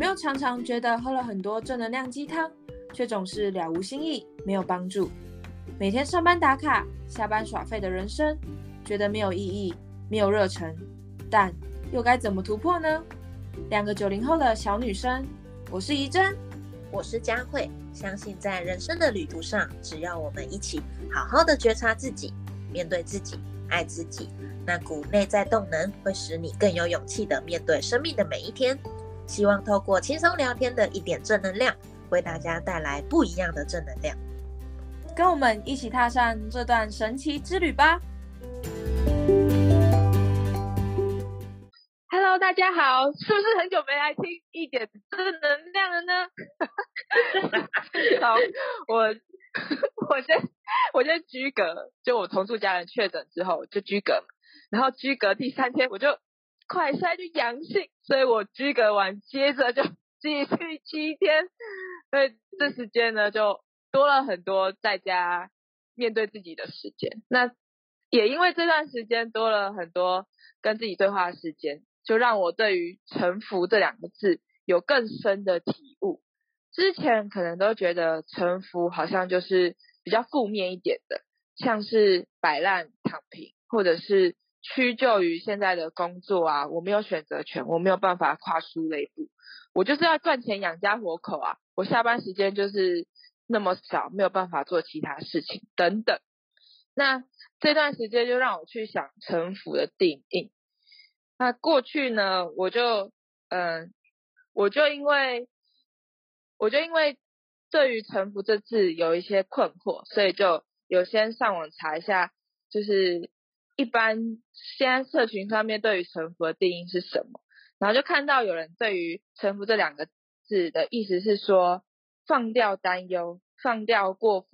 没有常常觉得喝了很多正能量鸡汤，却总是了无新意，没有帮助？每天上班打卡，下班耍废的人生，觉得没有意义，没有热忱，但又该怎么突破呢？两个90后的小女生，我是怡珍，我是佳慧，相信在人生的旅途上，只要我们一起好好的觉察自己，面对自己，爱自己，那股内在动能会使你更有勇气的面对生命的每一天。希望透过轻松聊天的一点正能量，为大家带来不一样的正能量。跟我们一起踏上这段神奇之旅吧！Hello， 大家好，是不是很久没来听一点正能量了呢？好，我先居隔，就我同住家人确诊之后就居隔，然后居隔第3天我就快筛就阳性，所以我居隔完接着就继续7天，所以这时间呢就多了很多在家面对自己的时间。那也因为这段时间多了很多跟自己对话的时间，就让我对于臣服这2个字有更深的体悟。之前可能都觉得臣服好像就是比较负面一点的，像是摆烂躺平，或者是屈就于现在的工作啊，我没有选择权，我没有办法跨出那一步，我就是要赚钱养家活口啊，我下班时间就是那么少，没有办法做其他事情等等。那这段时间就让我去想臣服的定义。那过去呢，我就因为对于臣服这字有一些困惑，所以就有先上网查一下，就是一般现在社群上面对于臣服的定义是什么，然后就看到有人对于臣服这2个字的意思是说，放掉担忧，放掉过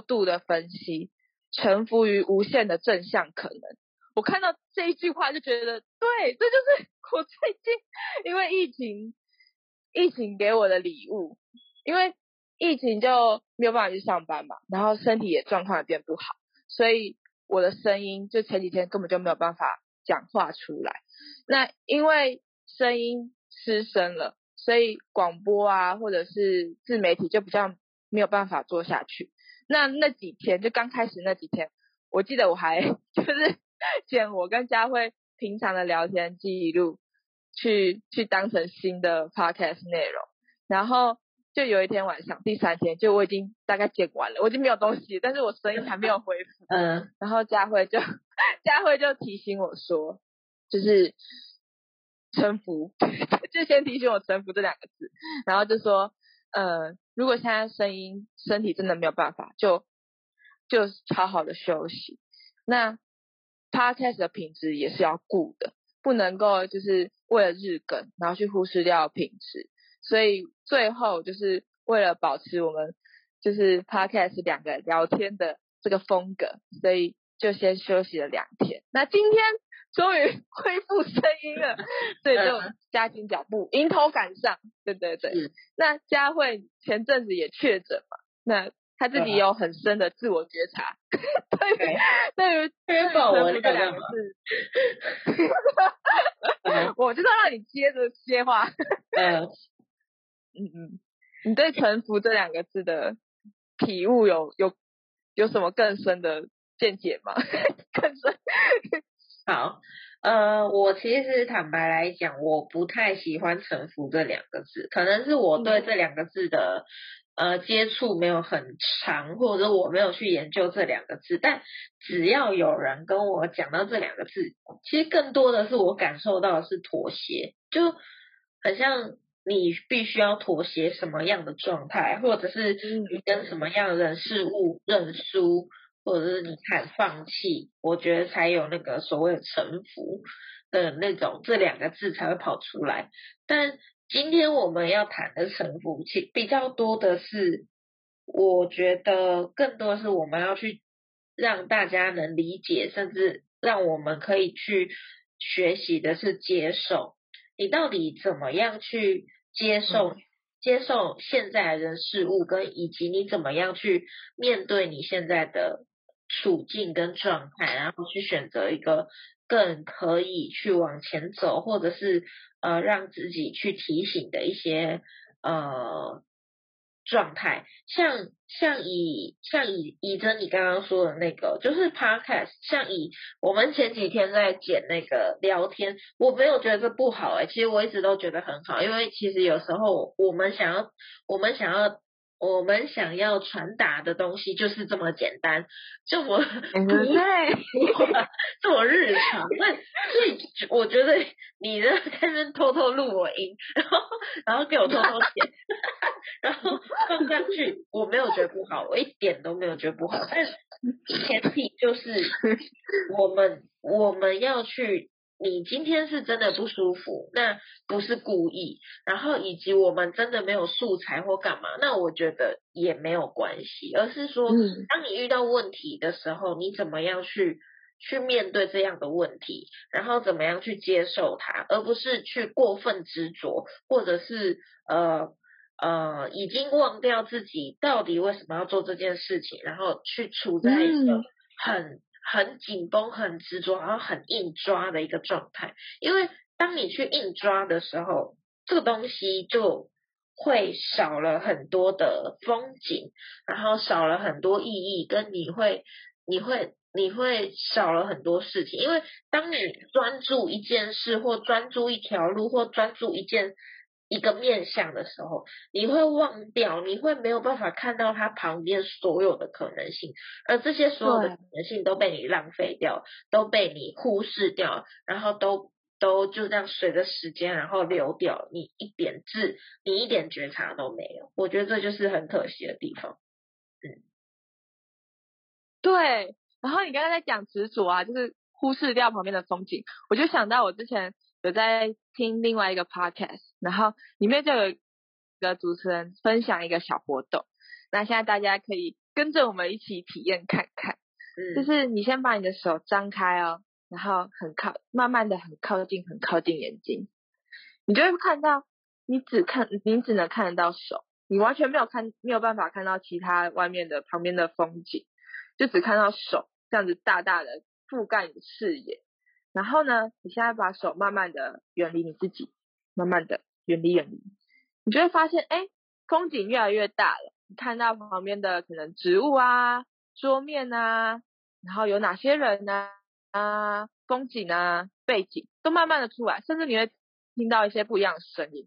度的分析，臣服于无限的正向可能。我看到这一句话就觉得，对，这就是我最近因为疫情给我的礼物。因为疫情就没有办法去上班嘛，然后身体也状况也变不好，所以我的声音就前几天根本就没有办法讲话出来。那因为声音失声了，所以广播啊或者是自媒体就比较没有办法做下去。那几天就刚开始那几天，我记得我还就是剪我跟佳慧平常的聊天记录去当成新的 podcast 内容。然后就有一天晚上第3天，就我已经大概剪完了，我已经没有东西，但是我声音还没有恢复。然后佳慧就提醒我说，就是臣服，就先提醒我臣服这2个字，然后就说如果现在身体真的没有办法，就好好的休息。那 podcast 的品质也是要顾的，不能够就是为了日更然后去忽视掉品质。所以最后就是为了保持我们就是 podcast 2个聊天的这个风格，所以就先休息了2天。那今天终于恢复声音了，所以就加紧脚步，迎头赶上。对对对。那佳慧前阵子也确诊嘛，那她自己有很深的自我觉察。对于臣服这2个字，我就是要让你接着接话。你对臣服这2个字的体悟有什么更深的见解吗？更深。好，我其实坦白来讲，我不太喜欢臣服这2个字，可能是我对这2个字的接触没有很长，或者我没有去研究这2个字。但只要有人跟我讲到这2个字，其实更多的是我感受到的是妥协，就很像你必须要妥协什么样的状态，或者是你跟什么样的人事物认输，或者是你敢放弃，我觉得才有那个所谓的臣服的那种，这2个字才会跑出来。但今天我们要谈的臣服，其比较多的是，我觉得更多的是我们要去让大家能理解，甚至让我们可以去学习的是接受。你到底怎么样去接受现在的人事物，跟以及你怎么样去面对你现在的处境跟状态，然后去选择一个更可以去往前走，或者是让自己去提醒的一些状态。像以着你刚刚说的那个就是 podcast， 像以我们前几天在剪那个聊天，我没有觉得这不好其实我一直都觉得很好，因为其实有时候我们想要传达的东西就是这么简单，这么日常。那所以我觉得你在那边偷偷录我音，然后给我偷偷剪，然后放上去，我没有觉得不好，我一点都没有觉得不好。但前提就是我们要去。你今天是真的不舒服，那不是故意，然后以及我们真的没有素材或干嘛，那我觉得也没有关系，而是说当你遇到问题的时候，你怎么样去面对这样的问题，然后怎么样去接受它，而不是去过分执着，或者是已经忘掉自己到底为什么要做这件事情，然后去处在一个很紧绷、很执着，然后很硬抓的一个状态。因为当你去硬抓的时候，这个东西就会少了很多的风景，然后少了很多意义，跟你会少了很多事情。因为当你专注一件事，或专注一条路，或专注一个面向的时候，你会忘掉，你会没有办法看到它旁边所有的可能性，而这些所有的可能性都被你浪费掉，都被你忽视掉，然后都就这样随着时间然后流掉，你一点觉察都没有。我觉得这就是很可惜的地方。对，然后你刚才在讲执着啊，就是忽视掉旁边的风景，我就想到我之前有在听另外一个 podcast， 然后里面就有一个主持人分享一个小活动，那现在大家可以跟着我们一起体验看看。就是你先把你的手张开哦，然后慢慢的很靠近眼睛，你就会看到你只能看得到手，你完全没有办法看到其他外面的旁边的风景，就只看到手这样子大大的覆盖你的视野。然后呢，你现在把手慢慢的远离你自己，慢慢的远离，你就会发现，风景越来越大了。你看到旁边的可能植物啊、桌面啊，然后有哪些人啊、风景啊、背景都慢慢的出来，甚至你会听到一些不一样的声音。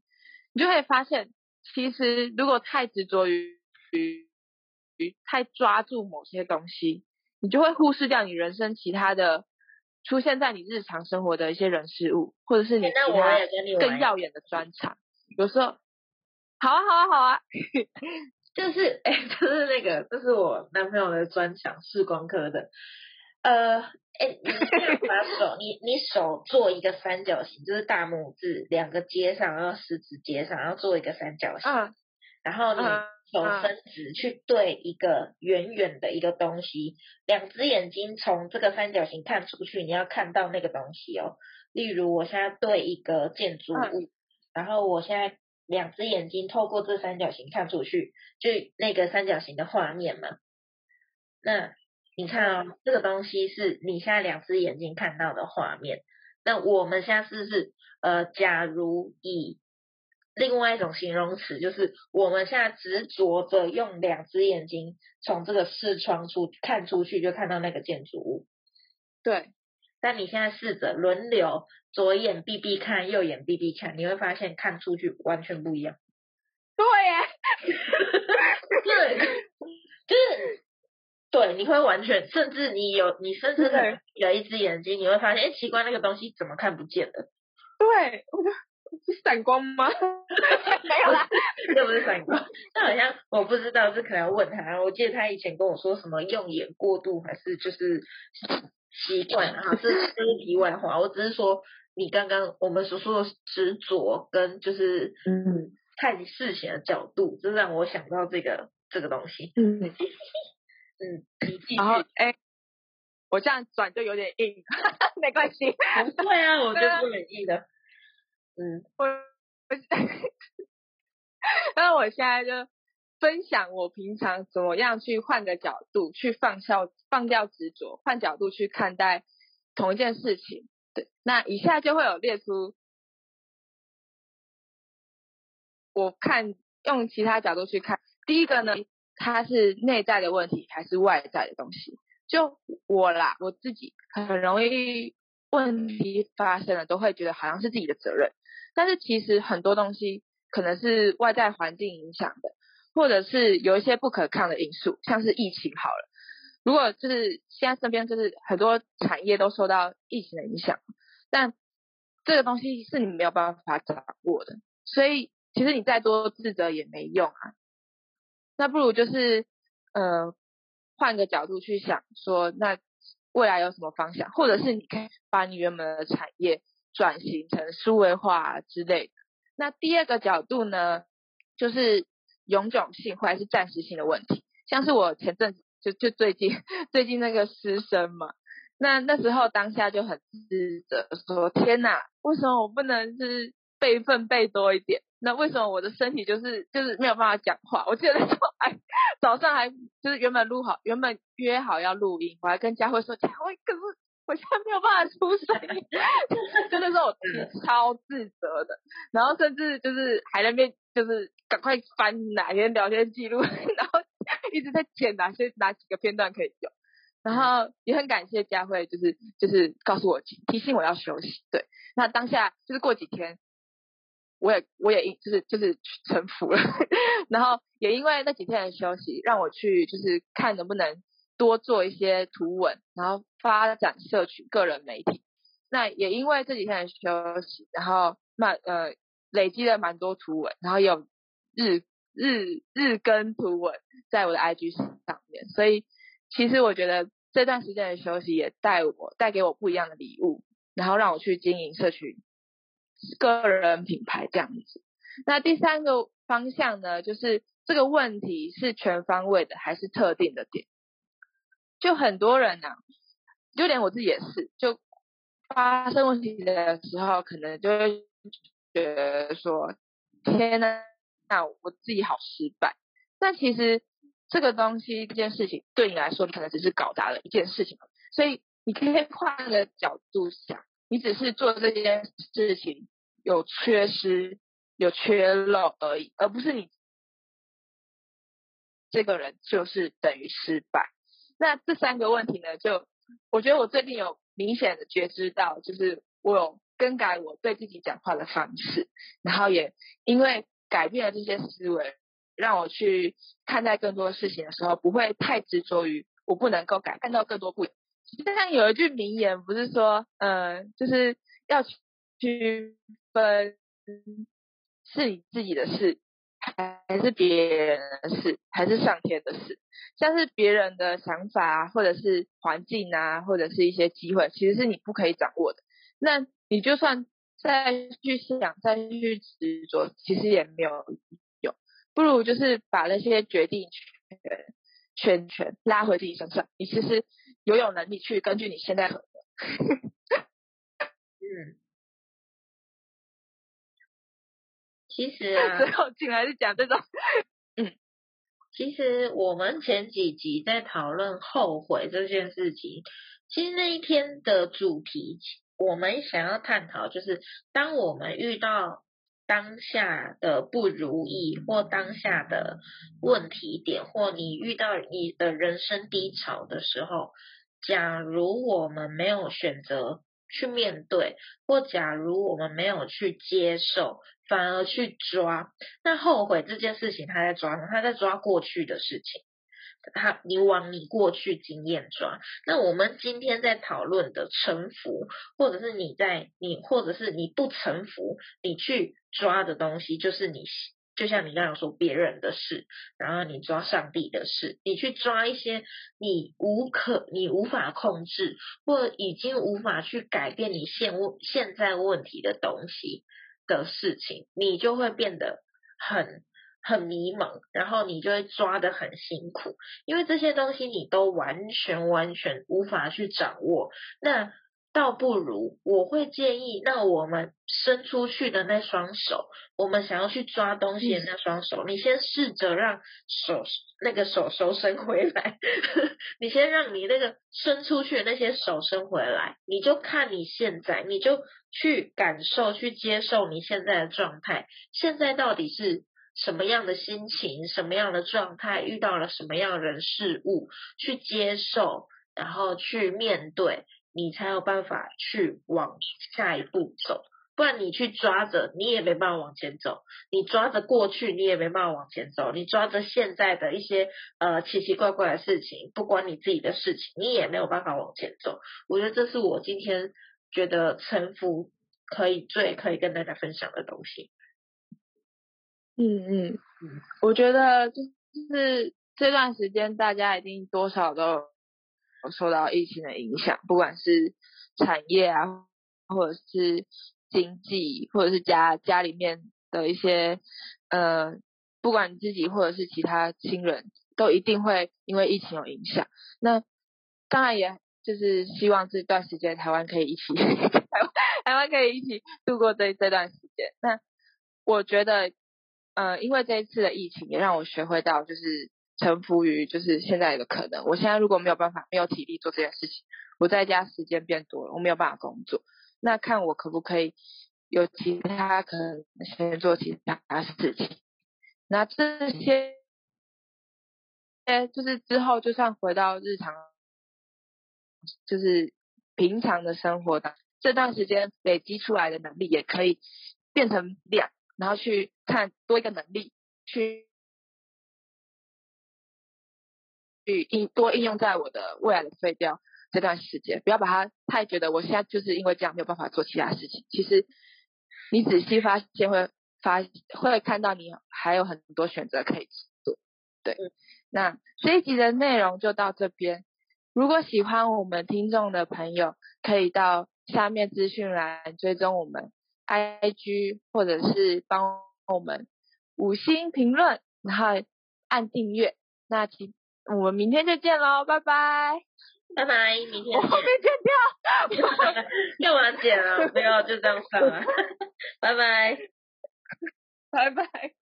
你就会发现，其实如果太执着于太抓住某些东西，你就会忽视掉你人生其他的。出现在你日常生活的一些人事物，或者是你其他更耀眼的专长。有时候好啊就是这是我男朋友的专长，视光科的。你把手你手做一个三角形，就是大拇指两个接上，然后食指接上，然后做一个三角形，然后你手伸直去对一个远远的一个东西，两只眼睛从这个三角形看出去，你要看到那个东西哦。例如我现在对一个建筑物，然后我现在两只眼睛透过这三角形看出去，就那个三角形的画面嘛。那你看哦，这个东西是你现在两只眼睛看到的画面。那我们现在是假如以另外一种形容词，就是我们现在执着着用两只眼睛从这个视窗看出去，就看到那个建筑物。对，但你现在试着轮流左眼闭闭看，右眼闭闭看，你会发现看出去完全不一样。对耶对，就是对，你会完全，甚至你甚至有一只眼睛，你会发现奇怪，那个东西怎么看不见了。对，是闪光吗？没有啦，这不是闪光。那好像我不知道，这可能要问他。我记得他以前跟我说什么用眼过度，还是就是习惯啊，这是题外话。我只是说，你刚刚我们所说的执着跟就是看事情的角度，就让我想到这个东西。你继续。然后我这样转就有点硬，没关系。不会啊，我觉得不能硬的。但我现在就分享我平常怎么样去换个角度去放掉执着，换角度去看待同一件事情，对，那以下就会有列出我看用其他角度去看。第一个呢，它是内在的问题还是外在的东西。就我啦，我自己很容易问题发生了都会觉得好像是自己的责任，但是其实很多东西可能是外在环境影响的，或者是有一些不可抗的因素，像是疫情好了，如果就是现在身边就是很多产业都受到疫情的影响，但这个东西是你没有办法掌握的，所以其实你再多自责也没用啊。那不如就是换个角度去想说那未来有什么方向，或者是你可以把你原本的产业转型成数位化之类的。那第二个角度呢，就是永久性或者是暂时性的问题，像是我前阵子就最近那个失声嘛，那时候当下就很自责，说天哪，为什么我不能是备份备多一点，那为什么我的身体就是没有办法讲话。我记得那时候还早上还就是原本约好要录音，我还跟佳慧说佳慧，可是我现在没有办法出声音就那时候我超自责的，然后甚至就是还在那边就是赶快翻哪些聊天记录，然后一直在剪哪几个片段可以用，然后也很感谢佳慧就是告诉我提醒我要休息。对，那当下就是过几天我也就是臣服了然后也因为那几天的休息让我去就是看能不能多做一些图文，然后发展社群个人媒体。那也因为这几天的休息，然后累积了蛮多图文，然后有日更图文在我的 IG 上面，所以其实我觉得这段时间的休息也带给我不一样的礼物，然后让我去经营社群个人品牌这样子。那第三个方向呢，就是这个问题是全方位的还是特定的点。就很多人啊，就连我自己也是，就发生问题的时候可能就会觉得说天哪，我自己好失败，但其实这个东西这件事情对你来说可能只是搞砸了一件事情，所以你可以换个角度想，你只是做这件事情有缺失有缺漏而已，而不是你这个人就是等于失败。那这三个问题呢，就我觉得我最近有明显的觉知到，就是我有更改我对自己讲话的方式，然后也因为改变了这些思维，让我去看待更多事情的时候不会太执着于我不能够改，看到更多不一样。就像有一句名言不是说就是要区分是你自己的事还是别人的事还是上天的事，像是别人的想法啊，或者是环境啊，或者是一些机会其实是你不可以掌握的，那你就算再去想再去执着其实也没有用，不如就是把那些决定权拉回自己身上，你其实拥有能力去根据你现在的其实啊，最后进来是讲这种其实我们前几集在讨论后悔这件事情，其实那一天的主题我们想要探讨就是当我们遇到当下的不如意或当下的问题点，或你遇到你的人生低潮的时候，假如我们没有选择去面对，或假如我们没有去接受反而去抓，那后悔这件事情他在抓什么？他在抓过去的事情，你往你过去经验抓。那我们今天在讨论的臣服，或者是或者是你不臣服你去抓的东西，就是你就像你刚刚说别人的事，然后你抓上帝的事，你去抓一些你无法控制或已经无法去改变你现在问题的东西的事情，你就会变得很迷茫，然后你就会抓得很辛苦，因为这些东西你都完全无法去掌握。那倒不如我会建议让我们伸出去的那双手，我们想要去抓东西的那双手，你先试着让手那个手收伸回来你先让你那个伸出去的那些手伸回来，你就看你现在，你就去感受去接受你现在的状态，现在到底是什么样的心情，什么样的状态，遇到了什么样的人事物，去接受然后去面对，你才有办法去往下一步走。不然你去抓着你也没办法往前走，你抓着过去你也没办法往前走，你抓着现在的一些奇奇怪怪的事情，不管你自己的事情，你也没有办法往前走。我觉得这是我今天觉得臣服可以跟大家分享的东西。我觉得就是这段时间大家一定多少都受到疫情的影响，不管是产业啊，或者是经济，或者是家里面的一些不管你自己或者是其他亲人，都一定会因为疫情有影响。那当然也就是希望这段时间台湾可以一起度过这段时间。那我觉得因为这一次的疫情也让我学会到就是臣服于就是现在的可能。我现在如果没有办法没有体力做这件事情，我在家时间变多了，我没有办法工作，那看我可不可以有其他可能先做其他事情。那这些就是之后就算回到日常就是平常的生活，这段时间累积出来的能力也可以变成量，然后去看多一个能力去多应用在我的未来的废掉这段时间。不要把它太觉得我现在就是因为这样没有办法做其他事情，其实你仔细发现会看到你还有很多选择可以做。对，那这一集的内容就到这边，如果喜欢我们听众的朋友可以到下面资讯栏追踪我们IG， 或者是帮我们5星评论，然后按订阅。那我们明天就见咯，拜拜拜拜，明天我后面剪掉又完剪了没有就这样算了拜拜拜拜。